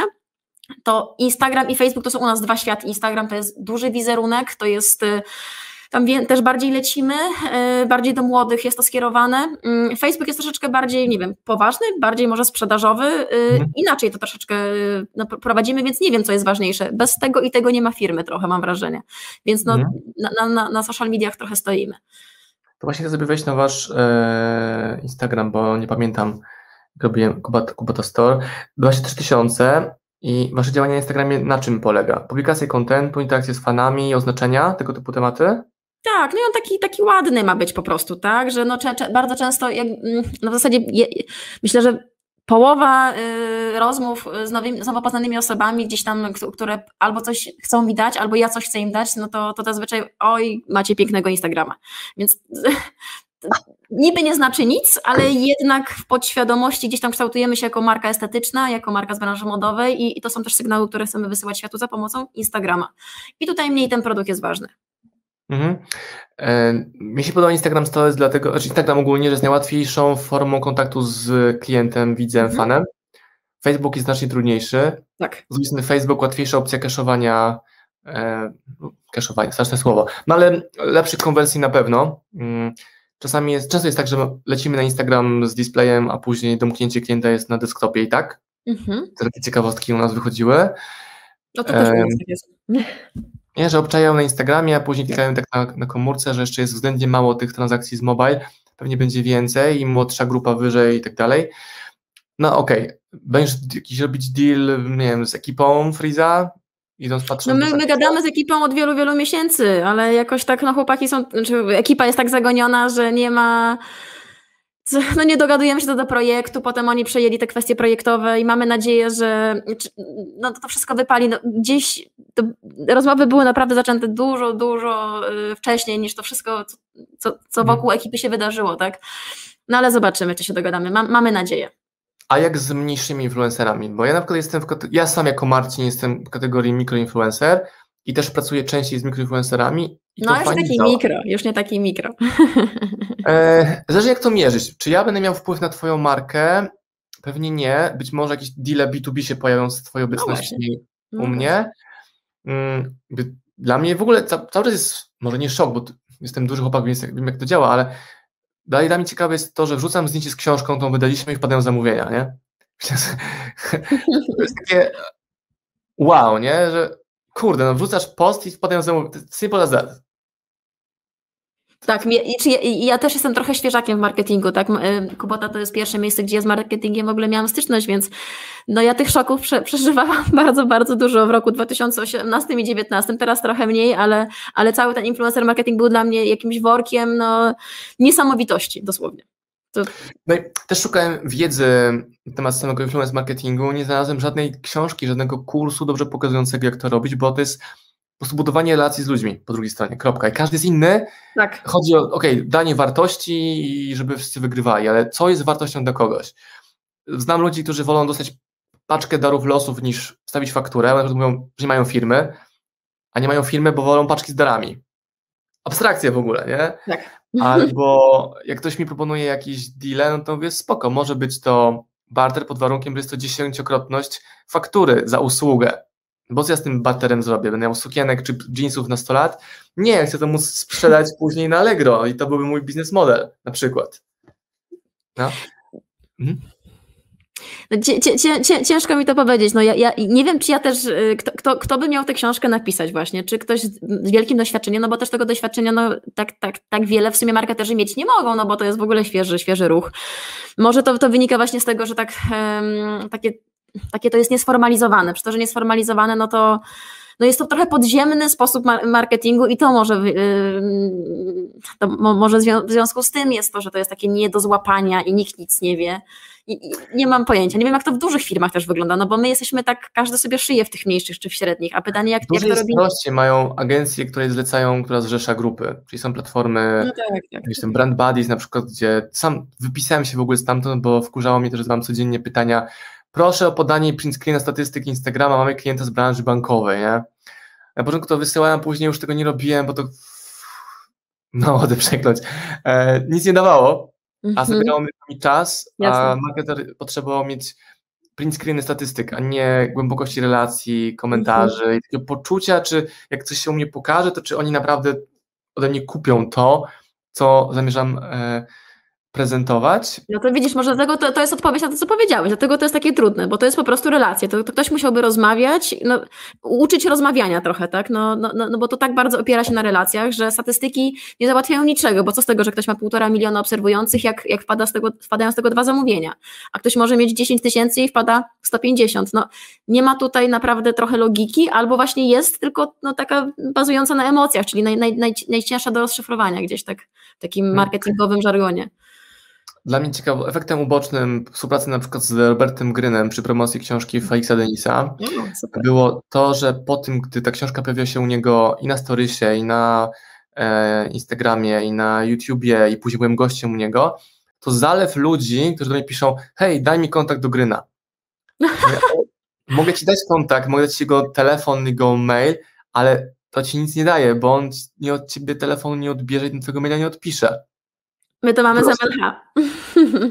to Instagram i Facebook to są u nas 2 światy. Instagram to jest duży wizerunek, to jest tam też bardziej lecimy, bardziej do młodych jest to skierowane. Facebook jest troszeczkę bardziej, nie wiem, poważny, bardziej może sprzedażowy, inaczej to troszeczkę prowadzimy, więc nie wiem, co jest ważniejsze. Bez tego i tego nie ma firmy trochę, mam wrażenie. Więc na social mediach trochę stoimy. To właśnie chcę sobie wejść na Wasz Instagram, bo nie pamiętam, robiłem Kubota Store, 23 000. I Wasze działanie na Instagramie na czym polega? Publikacje kontentu, interakcje z fanami, oznaczenia, tego typu tematy? Tak, no i on taki ładny ma być po prostu, tak, że bardzo często, w zasadzie myślę, że połowa rozmów z nowo poznanymi osobami gdzieś tam, które albo coś chcą mi dać, albo ja coś chcę im dać, no to zazwyczaj oj, macie pięknego Instagrama, więc... Niby nie znaczy nic, ale jednak w podświadomości gdzieś tam kształtujemy się jako marka estetyczna, jako marka z branży modowej i to są też sygnały, które chcemy wysyłać światu za pomocą Instagrama. I tutaj mniej ten produkt jest ważny. Mi się podoba Instagram Stories, dlatego, znaczy Instagram ogólnie jest najłatwiejszą formą kontaktu z klientem, widzem, fanem. Facebook jest znacznie trudniejszy. Tak. Zresztą Facebook łatwiejsza opcja kaszowania. Straszne słowo. No ale lepszych konwersji na pewno. Często jest tak, że lecimy na Instagram z displayem, a później domknięcie klienta jest na desktopie i tak? Takie ciekawostki u nas wychodziły. No to też jest. Nie, że obczają na Instagramie, a później klikają tak na komórce, że jeszcze jest względnie mało tych transakcji z mobile, pewnie będzie więcej i młodsza grupa wyżej i tak dalej. No będziesz jakiś robić deal, nie wiem, z ekipą Freeza? My gadamy z ekipą od wielu, wielu miesięcy, ale jakoś tak chłopaki są, ekipa jest tak zagoniona, że nie ma, nie dogadujemy się do projektu, potem oni przejęli te kwestie projektowe i mamy nadzieję, że to wszystko wypali. Gdzieś rozmowy były naprawdę zaczęte dużo, dużo wcześniej niż to wszystko, co wokół ekipy się wydarzyło, tak? No ale zobaczymy, czy się dogadamy, mamy nadzieję. A jak z mniejszymi influencerami? Bo ja na przykład ja sam jako Marcin jestem w kategorii mikroinfluencer i też pracuję częściej z mikroinfluencerami. Już nie taki mikro. Zależy jak to mierzyć. Czy ja będę miał wpływ na Twoją markę? Pewnie nie. Być może jakieś deale B2B się pojawią z Twojej obecności u mnie. Dla mnie w ogóle cały czas jest, może nie szok, bo jestem duży chłopak, więc wiem jak to działa, ale dalej dla mnie ciekawe jest to, że wrzucam zdjęcie z książką, tą wydaliśmy i wpadają zamówienia, nie? To jest takie wow, nie? Że kurde, wrzucasz post i wpadają zamówienia. To jest simple as that. Tak, ja też jestem trochę świeżakiem w marketingu, tak? Kubota to jest pierwsze miejsce, gdzie ja z marketingiem w ogóle miałam styczność, więc ja tych szoków przeżywałam bardzo, bardzo dużo w roku 2018 i 2019, teraz trochę mniej, ale cały ten influencer marketing był dla mnie jakimś workiem niesamowitości dosłownie. No i też szukałem wiedzy na temat samego influencer marketingu, nie znalazłem żadnej książki, żadnego kursu dobrze pokazującego jak to robić, bo to jest po prostu budowanie relacji z ludźmi po drugiej stronie, kropka. I każdy jest inny. Tak. Chodzi o danie wartości i żeby wszyscy wygrywali, ale co jest wartością dla kogoś? Znam ludzi, którzy wolą dostać paczkę darów losów niż stawić fakturę, na przykład mówią, że nie mają firmy, a nie mają firmy, bo wolą paczki z darami. Abstrakcja w ogóle, nie? Tak. Albo jak ktoś mi proponuje jakiś deal, no to mówię, spoko, może być to barter pod warunkiem, że jest to 10-krotność faktury za usługę. Bo co ja z tym barterem zrobię? Będę miał sukienek czy jeansów na 100 lat? Nie, chcę to móc sprzedać później na Allegro i to byłby mój biznes model na przykład. No. Mhm. Ciężko mi to powiedzieć. No ja nie wiem, czy ja też, kto by miał tę książkę napisać właśnie, czy ktoś z wielkim doświadczeniem, no bo też tego doświadczenia tak wiele w sumie marketerzy mieć nie mogą, no bo to jest w ogóle świeży ruch. Może to wynika właśnie z tego, że takie to jest niesformalizowane. Przez to, że niesformalizowane, no to no jest to trochę podziemny sposób marketingu i to może w związku z tym jest to, że to jest takie nie do złapania i nikt nic nie wie. I nie mam pojęcia. Nie wiem, jak to w dużych firmach też wygląda, no bo my jesteśmy tak, każdy sobie szyje w tych mniejszych czy w średnich, a pytanie jak to robi... W mają agencje, które zlecają, która zrzesza grupy, czyli są platformy, no tak. Brand Buddies na przykład, gdzie sam wypisałem się w ogóle stamtąd, bo wkurzało mnie to, że mam codziennie pytania, proszę o podanie print screena statystyk Instagrama, mamy klienta z branży bankowej, nie? Na początku to wysyłałem, później już tego nie robiłem, bo to... No, mogę przekląć. Nic nie dawało, a zabierało mi czas, a marketer potrzebował mieć print screeny statystyk, a nie głębokości relacji, komentarzy i takiego poczucia, czy jak coś się u mnie pokaże, to czy oni naprawdę ode mnie kupią to, co zamierzam... prezentować. No to widzisz, może dlatego to jest odpowiedź na to, co powiedziałeś, dlatego to jest takie trudne, bo to jest po prostu relacja, to ktoś musiałby rozmawiać, no, uczyć rozmawiania trochę, tak? No bo to tak bardzo opiera się na relacjach, że statystyki nie załatwiają niczego, bo co z tego, że ktoś ma 1,5 miliona obserwujących, jak wpadają z tego 2 zamówienia, a ktoś może mieć 10 000 i wpada 150. No, nie ma tutaj naprawdę trochę logiki, albo właśnie jest tylko no, taka bazująca na emocjach, czyli najcięższa do rozszyfrowania gdzieś tak w takim marketingowym żargonie. Dla mnie ciekawym efektem ubocznym współpracy na przykład z Robertem Grynem przy promocji książki Felixa Denisa było to, że po tym, gdy ta książka pojawiła się u niego i na Storiesie, i na Instagramie, i na YouTubie, i później byłem gościem u niego, to zalew ludzi, którzy do mnie piszą, hej, daj mi kontakt do Gryna. Mogę ci dać kontakt, mogę dać ci jego telefon, jego mail, ale to ci nic nie daje, bo on nie od ciebie telefonu nie odbierze i twojego maila nie odpisze. My to mamy proste. Za MLH.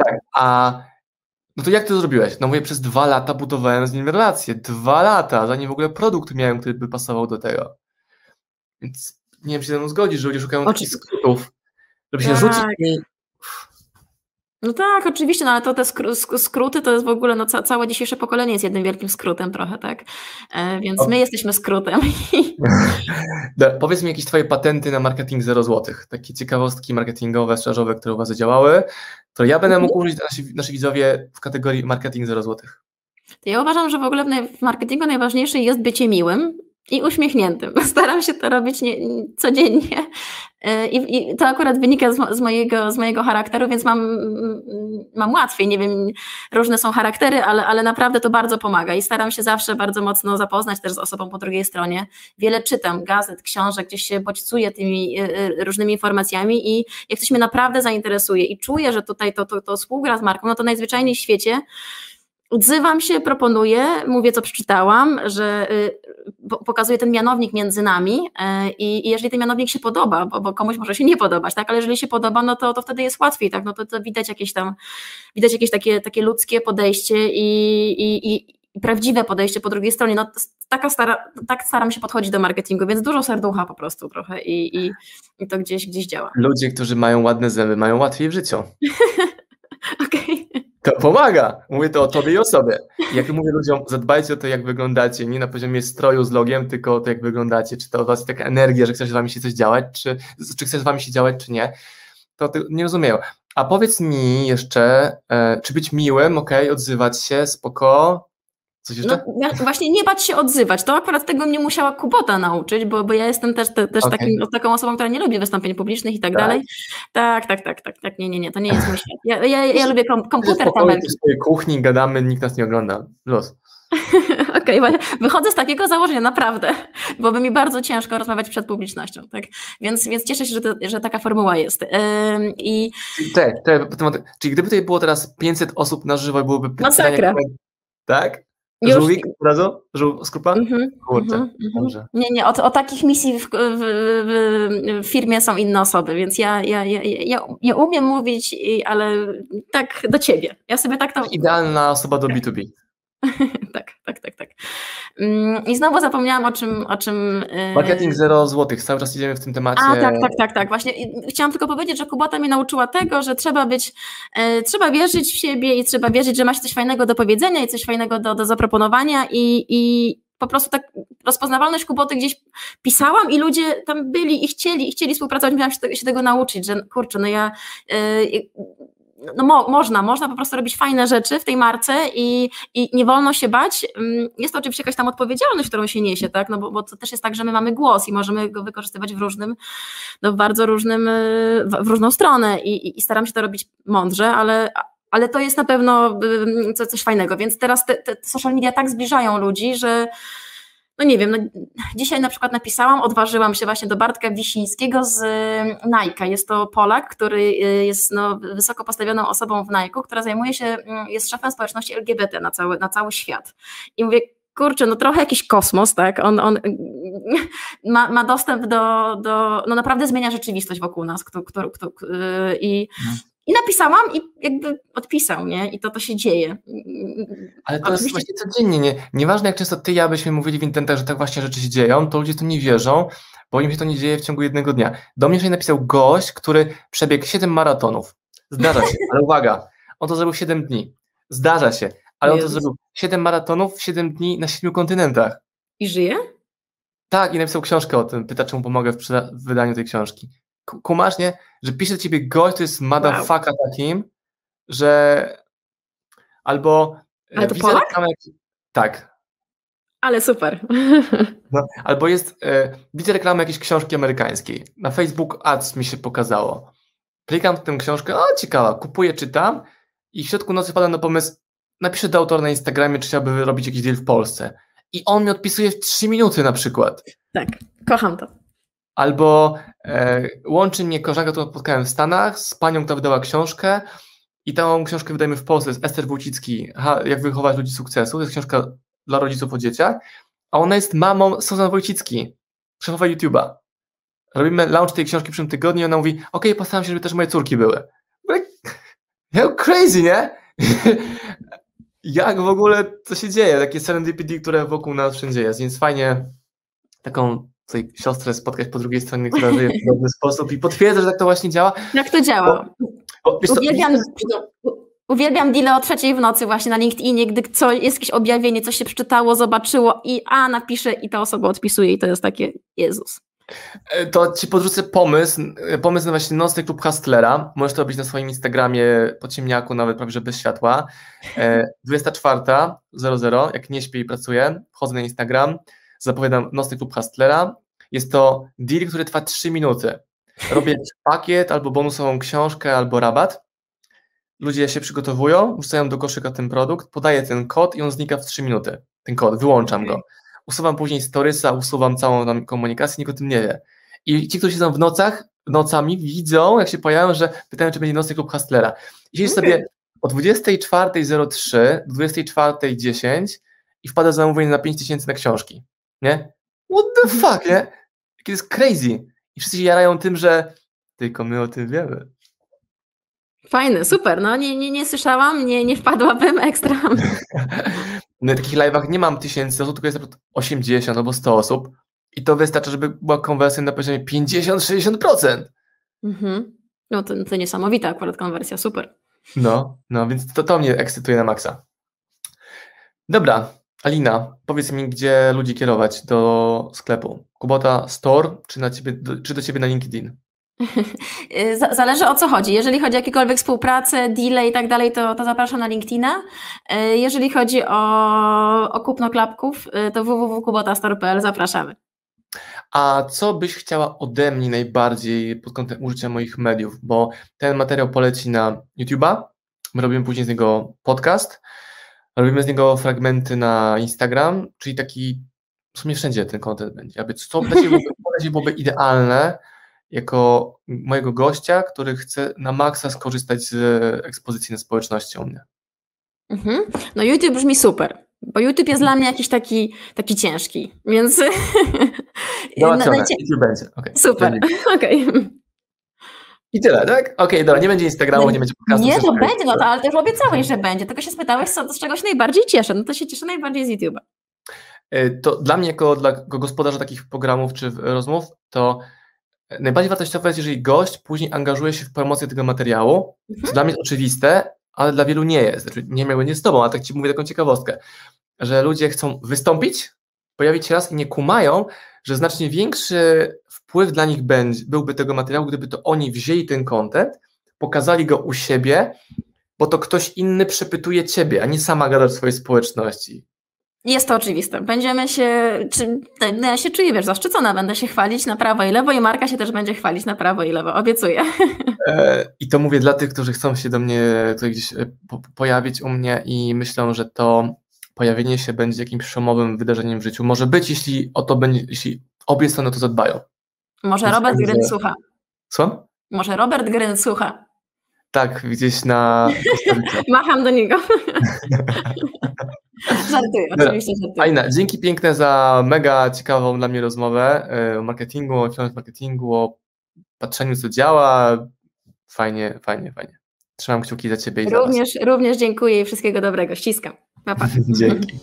Tak, a no to jak ty to zrobiłeś? No mówię, przez 2 lata budowałem z nim relacje. 2 lata, zanim w ogóle produkt miałem, który by pasował do tego. Więc nie wiem, czy się ze mną zgodzisz, że ludzie szukają takich skrótów, żeby się rzucić i... No tak, oczywiście, no ale to te skróty to jest w ogóle, no całe dzisiejsze pokolenie jest jednym wielkim skrótem trochę, tak? Więc my jesteśmy skrótem. Powiedz mi jakieś twoje patenty na marketing 0 złotych, takie ciekawostki marketingowe, sprzedażowe, które u was zadziałały, to ja będę mógł użyć, nasi widzowie, w kategorii marketing 0 złotych. To ja uważam, że w ogóle w marketingu najważniejsze jest bycie miłym i uśmiechniętym. Staram się to robić codziennie. I to akurat wynika z mojego charakteru, więc mam łatwiej, nie wiem, różne są charaktery, ale naprawdę to bardzo pomaga i staram się zawsze bardzo mocno zapoznać też z osobą po drugiej stronie. Wiele czytam gazet, książek, gdzieś się bodźcuję tymi różnymi informacjami i jak coś mnie naprawdę zainteresuje i czuję, że tutaj to współgra z marką, no to najzwyczajniej w świecie odzywam się, proponuję, mówię co przeczytałam, że pokazuję ten mianownik między nami i jeżeli ten mianownik się podoba, bo komuś może się nie podobać, tak, ale jeżeli się podoba, no to wtedy jest łatwiej, tak, no to widać jakieś takie ludzkie podejście i prawdziwe podejście po drugiej stronie, no tak staram się podchodzić do marketingu, więc dużo serducha po prostu trochę i to gdzieś działa. Ludzie, którzy mają ładne zęby, mają łatwiej w życiu. Okej. To pomaga. Mówię to o tobie i o sobie. Jak mówię ludziom, zadbajcie o to, jak wyglądacie, nie na poziomie stroju z logiem, tylko o to, jak wyglądacie. Czy to od was taka energia, że chcesz z wami się coś działać, czy chcesz z wami się działać, czy nie. To nie rozumieją. A powiedz mi jeszcze, czy być miłym, okej, odzywać się, spoko. Coś jeszcze? No, właśnie nie bać się odzywać. To akurat tego mnie musiała Kubota nauczyć, bo ja jestem też taką osobą, która nie lubi wystąpień publicznych i tak dalej. Tak, nie, to nie jest mój świat. Ja lubię komputer, tabelki. W swojej kuchni gadamy, nikt nas nie ogląda. Los. Okej, wychodzę z takiego założenia, naprawdę, byłoby mi bardzo ciężko rozmawiać przed publicznością, tak? Więc cieszę się, że taka formuła jest. Czyli gdyby tutaj było teraz 500 osób na żywo, byłoby pytania, tak? Żółwik od razu? Skrupa? Nie, o takich misji w firmie są inne osoby, więc ja umiem mówić, ale tak do ciebie. Ja sobie tak to... Idealna osoba do B2B. Tak. I znowu zapomniałam o czym... Marketing 0 złotych, cały czas idziemy w tym temacie. Tak. Właśnie chciałam tylko powiedzieć, że Kubota mnie nauczyła tego, że trzeba wierzyć w siebie i trzeba wierzyć, że masz coś fajnego do powiedzenia i coś fajnego do zaproponowania i po prostu tak rozpoznawalność Kuboty gdzieś pisałam i ludzie tam byli i chcieli współpracować, miałam się tego nauczyć, że kurczę, można po prostu robić fajne rzeczy w tej marce i nie wolno się bać. Jest to oczywiście jakaś tam odpowiedzialność, którą się niesie, tak? No bo to też jest tak, że my mamy głos i możemy go wykorzystywać w różną stronę i staram się to robić mądrze, ale to jest na pewno coś fajnego, więc teraz te social media tak zbliżają ludzi, że dzisiaj na przykład napisałam, odważyłam się właśnie do Bartka Wisińskiego z Nike'a. Jest to Polak, który jest wysoko postawioną osobą w Nike'u, która jest szefem społeczności LGBT na cały świat. I mówię, kurczę, trochę jakiś kosmos, tak? On ma dostęp do naprawdę zmienia rzeczywistość wokół nas. I napisałam i jakby odpisał, nie? I to się dzieje. Ale to oczywiście jest właśnie codziennie, nie? Nieważne jak często ty i ja byśmy mówili w internetach, że tak właśnie rzeczy się dzieją, to ludzie w to nie wierzą, bo im się to nie dzieje w ciągu jednego dnia. Do mnie się napisał gość, który przebiegł 7 maratonów. Zdarza się, ale uwaga, on to zrobił 7 dni. Zdarza się, ale on to zrobił 7 maratonów w 7 dni na 7 kontynentach. I żyje? Tak, i napisał książkę o tym, pyta, czy mu pomogę w wydaniu tej książki. Kumasz, nie? Że pisze do ciebie gość, to jest motherfucker takim, że albo... Ale to Polak? Tak. Ale super. Albo jest... Widzę reklamę jakiejś książki amerykańskiej. Na Facebook Ads mi się pokazało. Klikam w tę książkę, ciekawa, kupuję, czytam i w środku nocy pada na pomysł, napiszę do autora na Instagramie, czy chciałby robić jakiś deal w Polsce. I on mi odpisuje w 3 minuty na przykład. Tak, kocham to. Albo łączy mnie koleżanka, którą spotkałem w Stanach, z panią, która wydała książkę i tą książkę wydajemy w Polsce, jest Ester Wójcicki, Jak wychować ludzi sukcesu, to jest książka dla rodziców o dzieciach, a ona jest mamą Susan Wójcicki, szefowa YouTube'a. Robimy launch tej książki w przyszłym tygodniu i ona mówi, postaram się, żeby też moje córki były. Like, crazy, nie? Jak w ogóle to się dzieje? Takie serendipity, które wokół nas wszędzie jest, więc fajnie taką tutaj siostrę spotkać po drugiej stronie, która żyje w dobry sposób i potwierdza, że tak to właśnie działa. Jak to działa? Uwielbiam deale o 3:00 w nocy właśnie na LinkedInie, gdy jest jakieś objawienie, coś się przeczytało, zobaczyło napisze i ta osoba odpisuje i to jest takie, Jezus. To ci podrzucę pomysł na właśnie nocny klub Hustlera. Możesz to robić na swoim Instagramie po ciemniaku, nawet prawie że bez światła. 24:00, jak nie śpię i pracuję, wchodzę na Instagram, zapowiadam nocny klub Hustlera. Jest to deal, który trwa 3 minuty. Robię pakiet, albo bonusową książkę, albo rabat. Ludzie się przygotowują, wrzucają do koszyka ten produkt, podaję ten kod i on znika w 3 minuty. Ten kod, wyłączam go. Usuwam później storiesa, usuwam całą tam komunikację, nikt o tym nie wie. I ci, którzy siedzą nocami widzą, jak się pojawią, że pytają, czy będzie nocny klub Hustlera. Jeśli sobie o 24:03 do 24:10 i wpada zamówienie na 5000 na książki. Nie? What the fuck, nie? Jakie jest crazy. I wszyscy się jarają tym, że tylko my o tym wiemy. Fajne, super. Nie słyszałam, nie wpadłabym, ekstra. Na takich live'ach nie mam 1000 osób, tylko jest 80 albo 100 osób i to wystarczy, żeby była konwersja na poziomie 50-60%. To niesamowita akurat konwersja, super. Więc to mnie ekscytuje na maksa. Dobra, Alina, powiedz mi, gdzie ludzi kierować do sklepu? Kubota Store czy do ciebie na LinkedIn? Zależy o co chodzi. Jeżeli chodzi o jakiekolwiek współpracę, deale i tak dalej, to zapraszam na LinkedIna. Jeżeli chodzi o kupno klapków, to www.kubotastore.pl, zapraszamy. A co byś chciała ode mnie najbardziej pod kątem użycia moich mediów? Bo ten materiał poleci na YouTube'a, my robimy później z niego podcast, Robimy z niego fragmenty na Instagram, czyli taki w sumie wszędzie ten content będzie. Aby co byłoby idealne jako mojego gościa, który chce na maksa skorzystać z ekspozycji na społeczności u mnie. Mhm. No YouTube brzmi super, bo YouTube jest dla mnie jakiś taki ciężki, więc... YouTube będzie. Okay. Super, okej. Okay. I tyle, tak? Okej, dobra, nie będzie Instagramu, nie będzie podcastu. Nie, to będzie, no to, ale też obiecałeś, że będzie. Tylko się spytałeś, co z czegoś najbardziej cieszę. No to się cieszę najbardziej z YouTube'a. To dla mnie, jako gospodarza takich programów czy rozmów, to najbardziej wartościowe jest, jeżeli gość później angażuje się w promocję tego materiału, co dla mnie jest oczywiste, ale dla wielu nie jest. Znaczy, nie miałbym nie z tobą, ale tak ci mówię taką ciekawostkę, że ludzie chcą wystąpić, pojawić się raz i nie kumają, że znacznie większy wpływ dla nich byłby tego materiału, gdyby to oni wzięli ten content, pokazali go u siebie, bo to ktoś inny przepytuje ciebie, a nie sama gadasz w swojej społeczności. Jest to oczywiste. Będziemy się... ja się czuję, wiesz, zaszczycona. Będę się chwalić na prawo i lewo i Marka się też będzie chwalić na prawo i lewo. Obiecuję. I to mówię dla tych, którzy chcą się do mnie gdzieś pojawić u mnie i myślą, że to pojawienie się będzie jakimś przełomowym wydarzeniem w życiu. Może być, jeśli o to będzie, jeśli obie strony to zadbają. Może Robert Gryn słucha. Co? Może Robert Gryn słucha. Tak, gdzieś na... Macham do niego. Żartuję, oczywiście żartuję. Alina, dzięki piękne za mega ciekawą dla mnie rozmowę o marketingu, o filmach marketingu, o patrzeniu, co działa. Fajnie. Trzymam kciuki za ciebie i za was. Również dziękuję i wszystkiego dobrego. Ściskam. Pa. Dzięki.